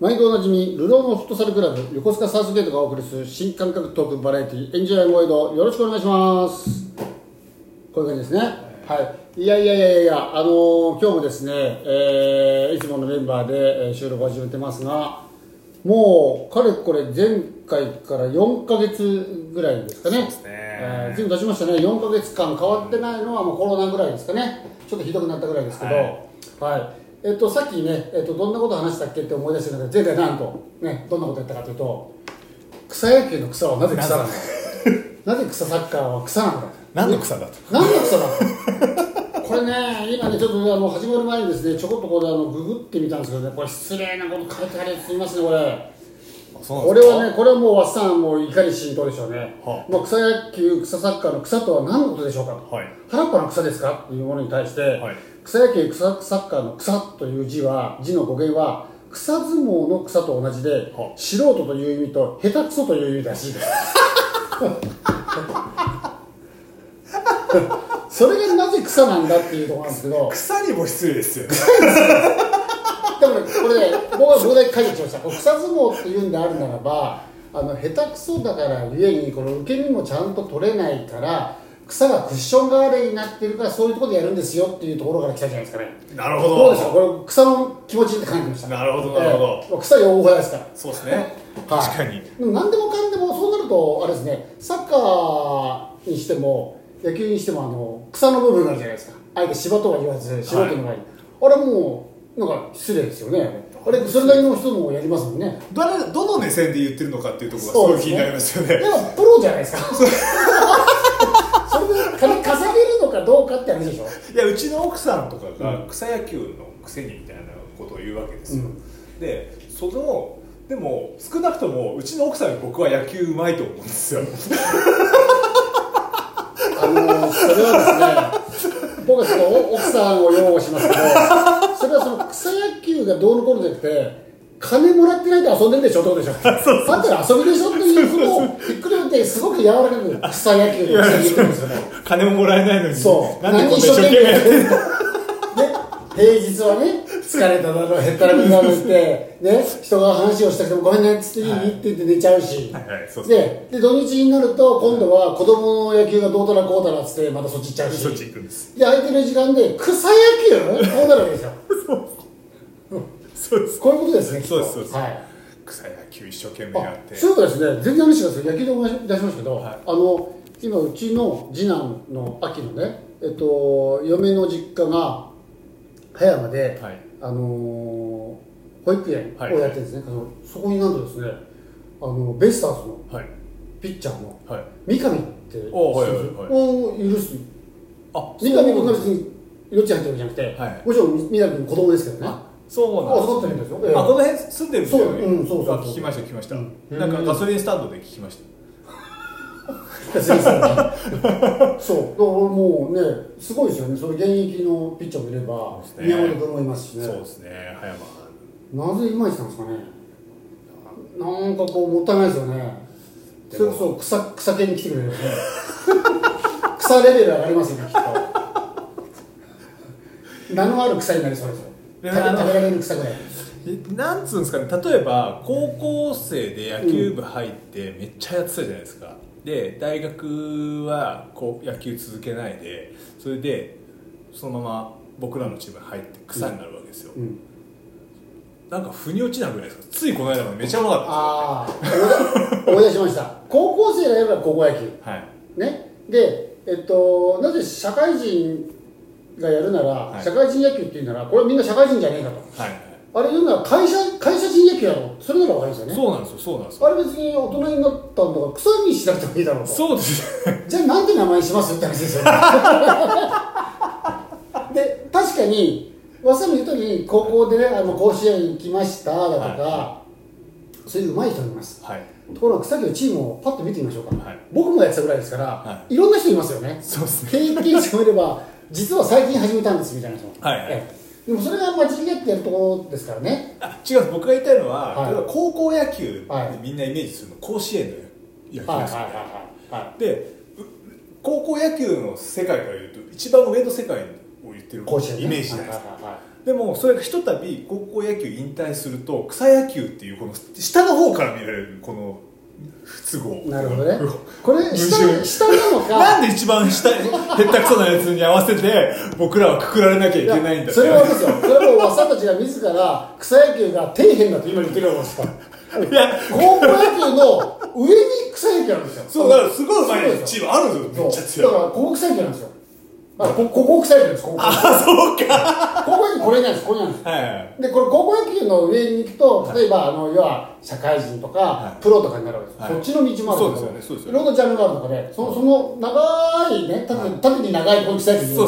毎度おなじみ流浪のフットサルクラブ横須賀サースゲートがお送りする新感覚トークバラエティエンジョイモイド、よろしくお願いします。こういう感じですね、はい、いや今日もですね、いつものメンバーで収録を始めてますが、もうかれこれ前回から4ヶ月ぐらいですかね。そうですね、全部出しましたね。4ヶ月間変わってないのはもうコロナぐらいですかね。ちょっとひどくなったぐらいですけど、さっきね、どんなこと話したっけって思い出してたんだけど、前回なんと、ね、どんなことやったかというと、草野球の草はなぜ草なのなぜ草サッカーは草なのか、何の草だと、何の草だとこれね、今ね、ちょっと始まる前にですね、ちょこっとこれググってみたんですけどね、これ失礼なこと書いてあるやついますね、これ。これはね、これはもうわっさん、もう怒り浸透でしょうね。まあ、草野球、草サッカーの草とは何のことでしょうかと、原っぱの草ですかというものに対して、草野球、草サッカーの草という字は、字の語源は草相撲の草と同じで、素人という意味と下手くそという意味らしいですそれがなぜ草なんだっていうところなんですけど、草にも失礼ですよねでもね、これね、僕は僕だけ解説しました。草相撲っていうんであるならば、下手くそだからゆえに、この受け身もちゃんと取れないから、草がクッション代わりになってるから、そういうところでやるんですよっていうところから来たじゃないですかね。なるほど。どうでしょう、これ草の気持ちって感じました。なるほど、なるほど。草擁護派ですから。そうですね。はい、確かに。でも何でもかんでも、そうなると、あれですね、サッカーにしても、野球にしても、草の部分になるじゃないですか。あえて芝とは言わず、素人の場合。あれもう、なんか失礼ですよね。あれそれなりの人もやりますもんね。どの目線で言ってるのかっていうところがすごい気になりますよね。でもプロじゃないですか。それで金稼げるのかどうかって話でしょ。いや、うちの奥さんとかが草野球のくせにみたいなことを言うわけですよ。で、でも少なくともうちの奥さんより僕は野球うまいと思うんですよ。それはですね。僕はその奥さんを擁護しますけど、それはその草野球がどうのこうのじゃなくて、金もらってないと遊んでるでしょ、どうでしょう、だったら遊びでしょっていうのをひっくるめて、すごく柔らかく草野球の言ってるんですよね。金ももらえないのに、そう、何一生懸命やってるの平日はね、疲れただろう、へったらくになるって、ね、人が話をしたくてもごめんねっつって言って寝ちゃうし、で土日になると今度は子供の野球がどうたらこうたらっつってまたそっち行っちゃうし、そっち行くんです。で空いてる時間で草野球こうなるわけですよ。そうです。こういうことですね。そうですそうです。草野球一生懸命やって。そうですね。全然話がする野球で思い出しますけど、今うちの次男の秋のね、嫁の実家が葉山で、保育園をやってるんですね。そこになんとですね、ベイスターズのピッチャーの三上って人を許す。三上も別に幼稚園入ってるわけじゃなくて、もちろん三上の子供ですけどね。そうなんですよ。この辺住んでるんですよね。聞きました聞きました。なんかガソリンスタンドで聞きました。そう、もうね、すごいですよね。それ現役のピッチャーもいれば、宮本君もいますしね。そうですね。葉山。なぜいまいちなんですかね。なんかこうもったいないですよね。それこそ草系に来てくれるよね。草レベル上がりますよね、きっと。名のある草になりそうですよ。食べられる草ぐらい。なんつうんですかね。例えば高校生で野球部入ってめっちゃやってたじゃないですか。で大学はこう野球続けないで、それでそのまま僕らのチームに入って草になるわけですよ、なんか腑に落ちなくないですか。ついこの間までめちゃうまかったですよ、ね、思い出しました。高校生がやれば高校野球、ね、で、なぜ社会人がやるなら、社会人野球っていうならこれみんな社会人じゃねえかと、あれ言うなら会社人野球やろ、それなら分かりますよね。そうなんですよ、そうなんですよ。あれ別に大人になったんだから草にしなくてもいいだろうと。そうですね。じゃあなんて名前しますって話ですよねで、確かにわさび言うときに高校でね、甲子園行きましただとか、そういう上手い人もいます、ところが草木のチームをパッと見てみましょうか、僕もやってたぐらいですから、いろんな人いますよね。そうですね。経験者もいれば実は最近始めたんですみたいな人も、でもそれが間違ってやるところですからね。違う、僕が言いたいのは、高校野球でみんなイメージするのは甲子園の野球ですよね。で、高校野球の世界から言うと一番上の世界を言ってるイメージじゃないですか。でもそれがひとたび高校野球引退すると草野球っていうこの下の方から見られるこの不都合。なるほどね。これ下なのか。なんで一番下へったくそなやつに合わせて僕らはくくられなきゃいけないんだって。それはですよ。それは私たちが自ら草野球が底辺だと今言ってるわけですから。いや高校野球の上に草野球あるんですよ。そうだからすごい前にチームあるんですよ。めっちゃ強い。だから高校草野球なんですよ。まあ、ここ草野球です。ここあそうか。高校野球これなんです。ここにあるんです。はい、でこれ高校野球の上に行くと例えば要は社会人とか、はい、プロとかになるわけです。はい、そっちの道もあるんですよ。そうですよね。そうですよね。いろんなジャンルがある中で、その長いね縦に長いこの草野球。そ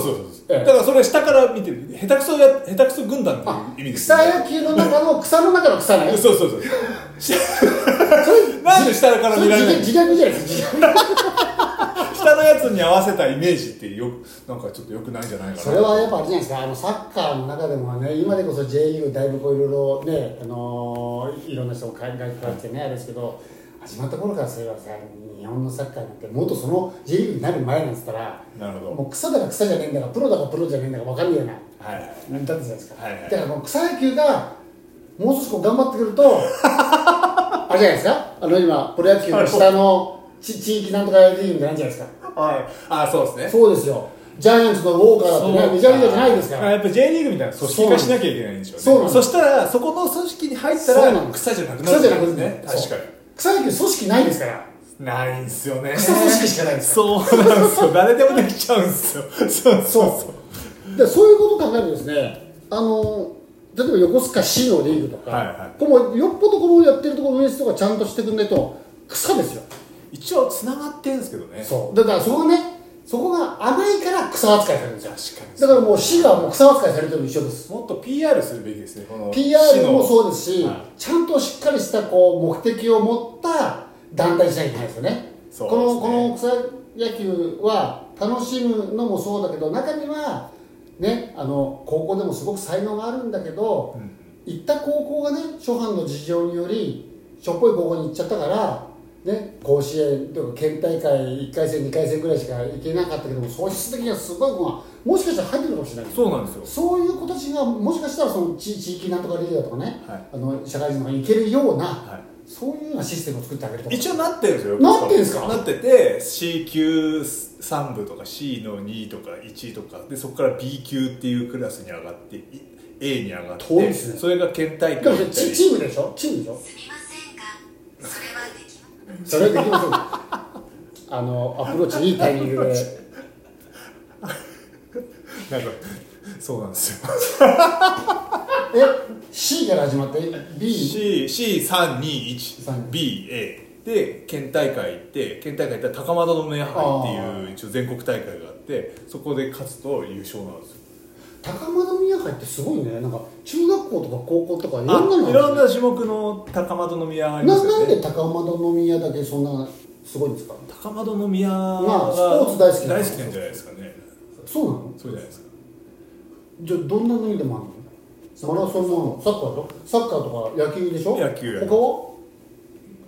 う。だからそれ下から見てる下手くそ軍団っていう意味です。草野球の中の草の中の草ね。そうなんで下から見られない。自虐じゃないですか。下のやつに合わせたイメージってなんかちょっと良くないんじゃないかな。それはやっぱあれじゃないですか。サッカーの中でもね、今でこそ JU だいぶこういろいろね、いろんな人を海外から来てねあれですけど、始まった頃からそれはさ、日本のサッカーなんてもっとその J リーグになる前なんつったら、なるほど、もう草だか草じゃねえんだか、プロだかプロじゃねえんだか分かるような、はい、なんだったじゃないですか。はいはい、だからこの草野球がもう少しこう頑張ってくるとあれじゃないですか。今プロ野球の下の地域なんとかやっていいんじゃないですか。はい、あ、そうですね。そうですよ。ジャイアンツのウォーカーだってメジャーリーグじゃないですから。やっぱ J リーグみたいな組織化しなきゃいけないんでしょうね。そしたらそこの組織に入ったら草じゃなくなるんですね。確かに。草野球組織ないですから。ないんすよね。草組織しかないんですから。そうなんですよ。誰でもできちゃうんですよ。そう。でそういうことを考えるとですね、例えば横須賀市のリーグとか、これもよっぽどこのやってるところの運営とかちゃんとしてくんないと草ですよ。一応つながってるんですけどね。そう。だからそこがね、そこが甘いから草扱いされるんですよ。確かに。だからもう市がもう草扱いされてるの一緒です。もっと PR するべきですね。この PR もそうですし、ちゃんとしっかりしたこう目的を持った団体にしなきゃいけないですよね。そうですね。この草野球は楽しむのもそうだけど、中にはね、高校でもすごく才能があるんだけど、行った高校がね、諸般の事情によりしょっぽい高校に行っちゃったから。ね、甲子園とか県大会1回戦2回戦ぐらいしか行けなかったけども、素質的にはすごい子がもしかしたら入ってるかもしれない。そうなんですよ。そういう子たちがもしかしたらその地域なんとかリーダーとかね、はい、社会人とかに行けるような、はい、そういうようなシステムを作ってあげるとか一応なってるんですよ。なってるんですか。なってて C 級3部とか C の2とか1とかで、そこから B 級っていうクラスに上がって A に上がって、ね、それが県大会でチームでしょ。チームでしょ。すみませんがそれはできそれできません。アプローチいいタイミングでなんかそうなんですよ。C から始まって B C321BA で県大会行って、県大会行ったら高円の名杯っていう一応全国大会があって、そこで勝つと優勝なんですよ。高円宮杯ってすごいね。なんか中学校とか高校とかいろんなの、いろんな種目の高円宮ありますよね。なんで高円宮だけそんなすごいんですか。高円宮が、まあ、スポーツ大好きなんじゃないですかね。そうなの。そうじゃないですか。じゃあどんなのにでもあるの。マラソンのサッカーでしょ。サッカーとか野球でしょ。野球やね。他は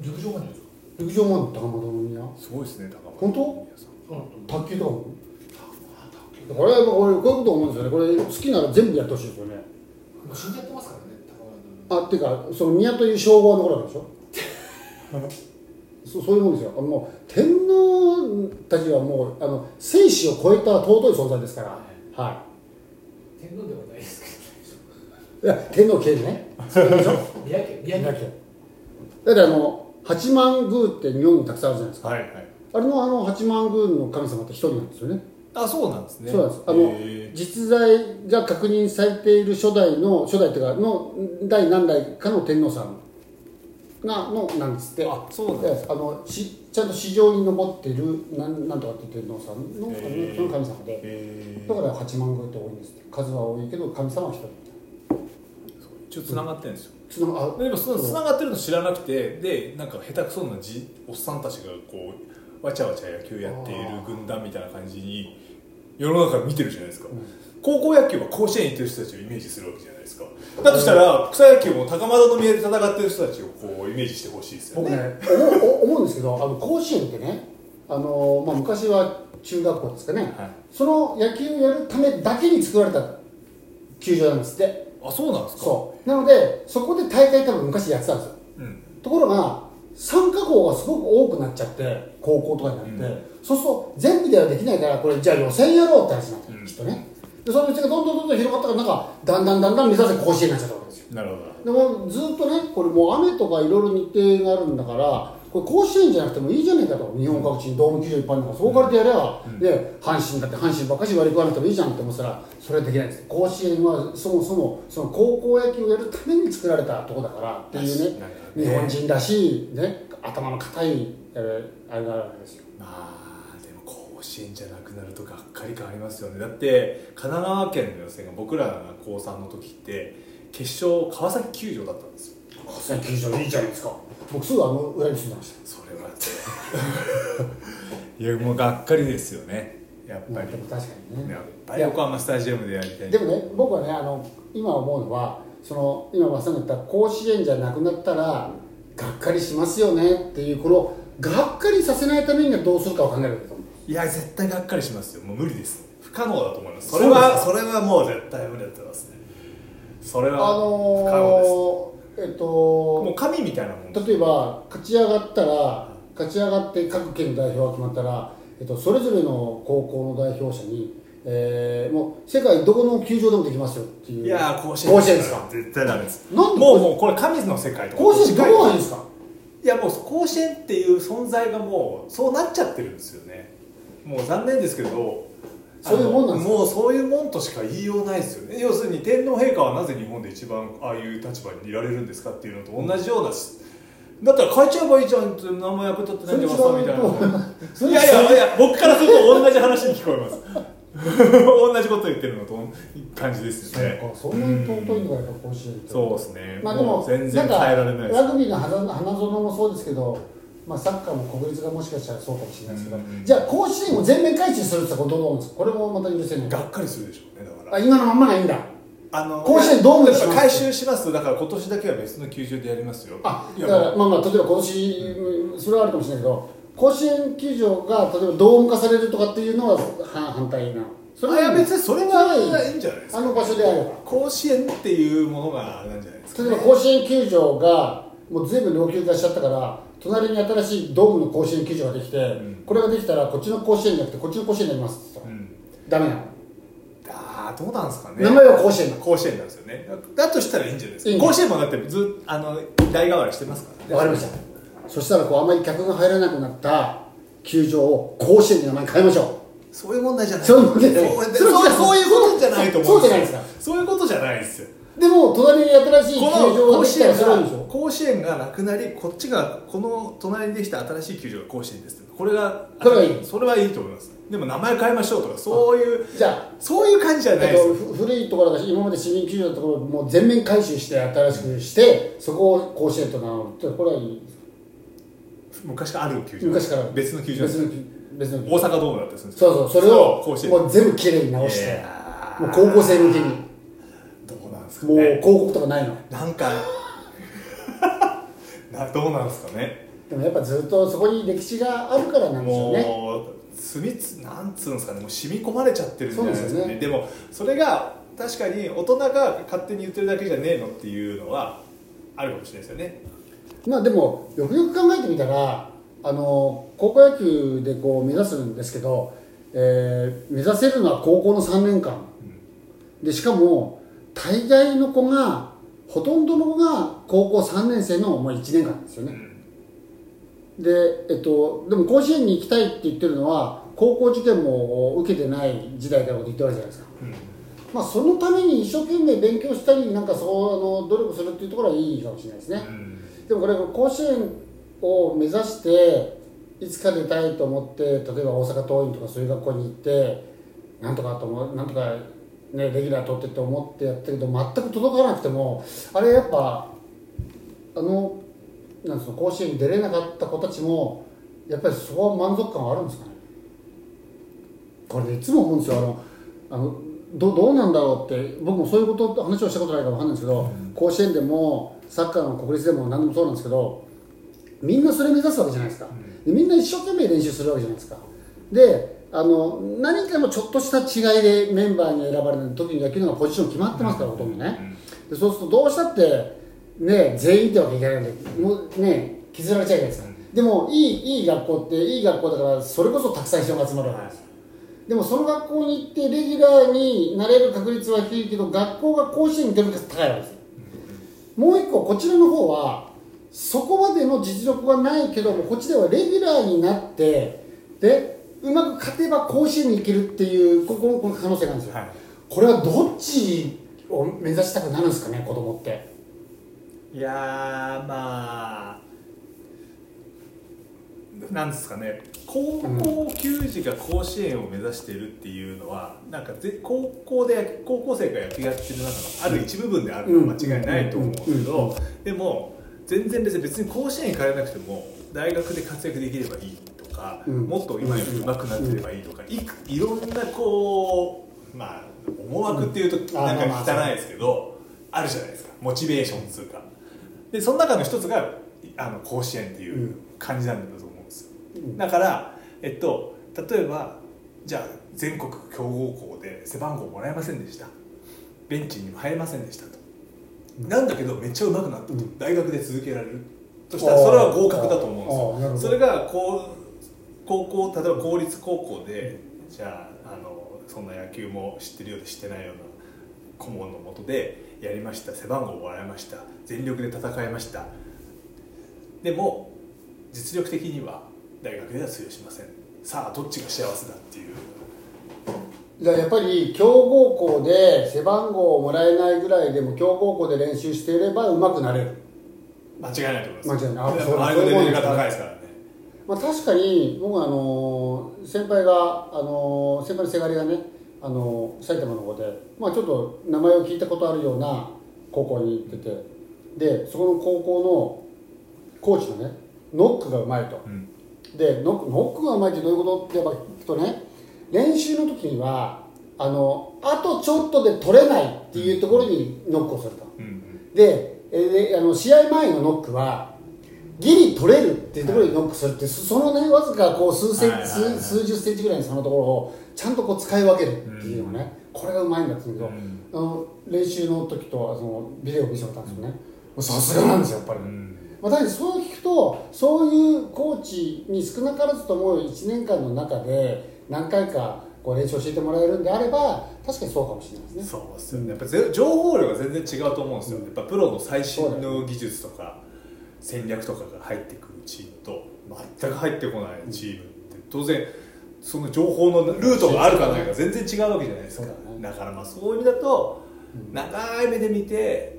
陸上がないですか。陸上もあるの。高円宮すごいですね。高円宮さん本当。卓球とかもこれはこういうこと思うんですよね。これ好きなら全部やってほしいですよね。もう死んじゃってますからね。あ、っていうかその宮という称号は残るわけでしょ。そういうもんですよ。もう天皇たちはもう生死を超えた尊い存在ですから。はい。天皇ではないですけど。いや天皇系ね。宮家。だって八幡宮って日本にたくさんあるじゃないですか。はいはい。あれの八幡宮の神様って一人なんですよね。あ、そうなんですね。そうなんです。実在が確認されている初代というかの第何代かの天皇さんがのなんですって。あ、そうなんです。ちゃんと史上に残っているなんとかって天皇さんのその神様で、だから八幡宮って多いんですって。数は多いけど神様は一人みたいな。一応つながってるんですよ。でもそのつながってるの知らなくて、でなんか下手くそなおっさんたちがこうわちゃわちゃ野球やっている軍団みたいな感じに世の中見てるじゃないですか。高校野球は甲子園行ってる人たちをイメージするわけじゃないですか。だとしたら草野球も高円宮で戦ってる人たちをこうイメージしてほしいですよね。僕ね思うんですけど、甲子園ってね、まあ、昔は中学校ですかね、はい、その野球をやるためだけに作られた球場なんですって。あ、そうなんですか。そうなのでそこで大会多分昔やってたんですよ、うん、ところが参加校がすごく多くなっちゃって高校とかになって、うん、そうすると全部ではできないからこれじゃあ予選やろうって話になって、うん、きっとね。でそのうちがどんどん広がったからなんかだんだん目指せ甲子園になっちゃったわけですよ。なるほど。でもずっとねこれもう雨とかいろいろ日程があるんだからこれ甲子園じゃなくてもいいじゃないかと、日本各地にドーム球場いっぱいあるのからそこからでやれば、うん、で阪神だって阪神ばっかし割り食わなくてもいいじゃんって思ったらそれはできないんです。甲子園はそもそもその高校野球をやるために作られたとこだからっていうね、日本人らしい、ね、頭の固いあれがあるわけですよ。まあでも甲子園じゃなくなるとがっかり感ありますよね。だって神奈川県の予選が僕らが高3の時って決勝川崎球場だったんですよ。川崎球場いいじゃないですか。僕すぐあの裏に住んでました。それはっていやもうがっかりですよね。やっぱり。でも確かにね。やっぱり横浜スタジアムでやりたい。でもね僕はね今思うのはその今まさに言った甲子園じゃなくなったらがっかりしますよねっていうこのがっかりさせないためにはどうするかを考えると思う。いや絶対がっかりしますよ。もう無理です。不可能だと思います。それはもう絶対無理だと思いますね。それは不可能です。もう神みたいなもんです。例えば勝ち上がって各県代表が決まったら、それぞれの高校の代表者に、もう世界どこの球場でもできますよっていう。いや甲子園ですか。絶対ダメです。なんでもうこれ神の世界とか。甲子園どこがいいんですか。いやもう甲子園っていう存在がもうそうなっちゃってるんですよね。もう残念ですけど。そういうもんなんですか。もうそういうもんとしか言いようないですよね。要するに天皇陛下はなぜ日本で一番ああいう立場にいられるんですかっていうのと同じようだし、だったら変えちゃえばいいじゃんって何も役立ってないんじゃないかみたいな。いや僕からすると同じ話に聞こえます同じこと言ってるのと感じですね。そういう尊いのがやっぱ甲子園ってそうですね、まあ、でも全然変えられないです。ラグビーの花園もそうですけど、まあ、サッカーも国立がもしかしたらそうかもしれないですけど、うん、じゃあ甲子園を全面開始するって言ったらどう思うんですか。これもまた許せない。がっかりするでしょうね。だから今のまんまがいいんだ。甲子園どうもします回収します。だから今年だけは別の球場でやりますよ。あ、だからまあまあ例えば今年、うん、それはあるかもしれないけど甲子園球場が例えばドーム化されるとかっていうのは反対な。それは別にそれがいいんじゃないですか。あの場所であれば甲子園っていうものがなんじゃないですか、ね、例えば甲子園球場がもう随分老朽化しちゃったから隣に新しいドームの甲子園球場ができて、うん、これができたらこっちの甲子園じゃなくてこっちの甲子園になりますって言ったら、うん、ダメなの。どうなんですかね。名前は甲子園なんですよね。だとしたらいいんじゃないですか。いい、ね、甲子園もだってずっと代替わりしてますからね。わかりました。そしたらこうあまり客が入らなくなった球場を甲子園に名前変えましょう。そういう問題じゃない。そういうことじゃないと思うんですよ。そうじゃないですか。そういうことじゃないですよ。でも隣に新しい球場ができたらするんでしょ。甲子園がなくなりこっちがこの隣にできた新しい球場が甲子園ですってこれがそれはいいと思います。でも名前変えましょうとかそういうじゃあそういう感じじゃないですよ。古いところだし今まで市民球場のところをもう全面改修して新しくして、うん、そこを甲子園と名乗るってこれはいい。昔からある球場、昔から別の球場、別の大阪ドームだったりするんですよ。そうそう、それを甲子園もう全部きれいに直して、もう高校生向けに。もう広告とかないのなんかどうなんですかね。でもやっぱずっとそこに歴史があるからなんですよね。もうなんつうんですかね、もう染み込まれちゃってるんじゃないですかね。そうですね。でもそれが確かに大人が勝手に言ってるだけじゃねえのっていうのはあるかもしれないですよね。まあでもよくよく考えてみたら高校野球でこう目指すんですけど、目指せるのは高校の3年間、うん、でしかも大概の子がほとんどの子が高校3年生のもう1年間ですよね、うん、で、でも甲子園に行きたいって言ってるのは高校受験も受けてない時代から言ってるわけじゃないですか、うんまあ、そのために一生懸命勉強したりなんかそう努力するっていうところはいいかもしれないですね、うん、でもこれ甲子園を目指していつか出たいと思って例えば大阪桐蔭とかそういう学校に行ってなんとかね、レギュラー取ってって思ってやったけど全く届かなくてもあれやっぱなんですか甲子園に出れなかった子たちもやっぱりそこは満足感はあるんですかね。これでいつも思うんですよ。どうなんだろうって僕もそういうこと話をしたことないから分かんないんですけど、うん、甲子園でもサッカーの国立でも何でもそうなんですけどみんなそれ目指すわけじゃないですか、うん、でみんな一生懸命練習するわけじゃないですか。で何かのちょっとした違いでメンバーに選ばれる時に野球のポジション決まってますからほとんどね、でそうするとどうしたって、ね、全員ってわけいかないんで、ね、削られちゃいけないですから、ね、でもいい学校っていい学校だからそれこそたくさん人が集まるわけです。でもその学校に行ってレギュラーになれる確率は低いけど学校が甲子園に出る率高いわけです。もう一個こちらの方はそこまでの実力はないけどもこっちではレギュラーになってでうまく勝てば甲子園に行けるっていうこの可能性があるんですよ、はい、これはどっちを目指したくなるんですかね子供って。いやーまあなんですかね高校球児が甲子園を目指しているっていうのはなんか高校生が野球やってる中のある一部分であるのは間違いないと思うんですけど、でも全然別に甲子園に帰らなくても大学で活躍できればいいとか、もっと今より上手くなってればいいとか、いろんなこうまあ思惑っていうとなんか汚いですけどあるじゃないですかモチベーションというか。でその中の一つが甲子園っていう感じなんだと思うんですよ。だから、例えばじゃあ全国強豪校で背番号もらえませんでした、ベンチにも入れませんでしたと、なんだけどめっちゃ上手くなったと、大学で続けられるとしたらそれは合格だと思うんですよ。それが高校例えば公立高校でじゃあそんな野球も知ってるようで知ってないような顧問の下でやりました、背番号もらえました、全力で戦いました、でも実力的には大学では通用しません、さあどっちが幸せだっていう。だからやっぱり強豪校で背番号をもらえないぐらいでも強豪校で練習していれば上手くなれる、間違いないと思います。間違いない、周りのレベルが高いですからね。まあ、確かに僕は先輩が先輩のせがりがね埼玉の方で、まあ、ちょっと名前を聞いたことあるような高校に行ってて、でそこの高校のコーチのねノックがうまいと、うんでノックがうまいってどういうことってやっぱ聞くとね、練習の時にはあとちょっとで取れないっていうところにノックをすると、うんうん、で試合前のノックはギリ取れるっていうところにノックするって、はい、そのねわずかこう数十センチぐらいの差のところをちゃんとこう使い分けるっていうのね、うん、これがうまいんだって言うけど、うん、練習の時とビデオを見せたんですよね、さすがなんですよやっぱり、うん。そう聞くとそういうコーチに少なからずとも1年間の中で何回かこう練習を教えてもらえるんであれば確かにそうかもしれないですね。そうですよね、やっぱ情報量が全然違うと思うんですよ、うん、やっぱプロの最新の技術とか戦略とかが入ってくるチームと全く入ってこないチームって当然その情報のルートがあるかないか全然違うわけじゃないですか。だからまあそういう意味だと長い目で見て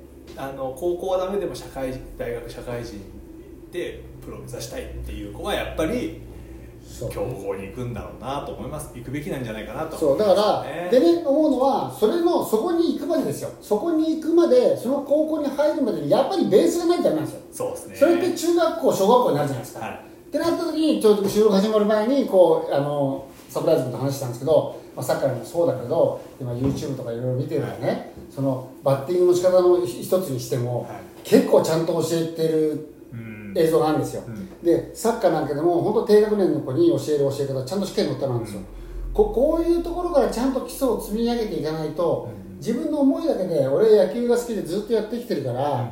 高校はダメでも大学社会人でプロ目指したいっていう子はやっぱり強豪に行くんだろうなと思います、行くべきなんじゃないかなと思います、ね、そうだからでね思うのはそこに行くまでですよ。そこに行くまでその高校に入るまでにやっぱりベースがないとダメなんですよ。そうですね、それって中学校小学校になるじゃないですか、はい、ってなった時にちょっと収録始まる前にこうサプライズの話したんですけど、まあ、サッカーもそうだけど今 YouTube とかいろいろ見てるのね、はい、そのバッティングの仕方の一つにしても、はい、結構ちゃんと教えてる映像があるんですよ、うん、でサッカーなんかでも本当低学年の子に教え方ちゃんと試験に載ったのなんですよ、うん、こういうところからちゃんと基礎を積み上げていかないと、うん、自分の思いだけで俺野球が好きでずっとやってきてるから、うん、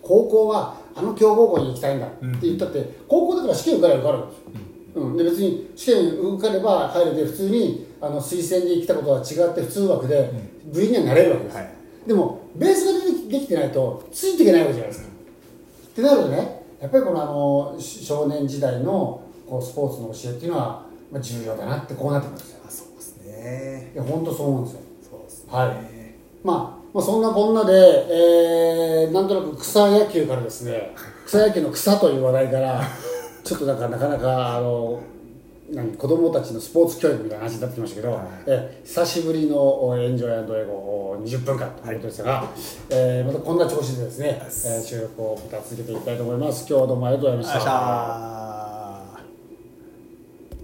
高校は強豪校に行きたいんだって言ったって、うん、高校だから試験受から受かるんですよ、うん、で別に試験受かれば入れて普通に推薦で来たことは違って普通枠で部員にはなれるわけです、うんはい、でもベースができてないとついていけないわけじゃないですか、うん、ってなるとねやっぱりこの少年時代のこうスポーツの教えっていうのは重要だなってこうなってくるんですよ。あそうですね、いや本当そうなんですよ。そうですね、はいまあ、そんなこんなで、なんとなく草野球からですね草野球の草という話題からちょっとなかなか子供たちのスポーツ教育みたいな話になってきましたけど、はい、久しぶりのエンジョイ&エゴ20分間ということでしたが、はいまたこんな調子でですね、収録をまた続けていきたいと思います。今日はどうもありがとうございました。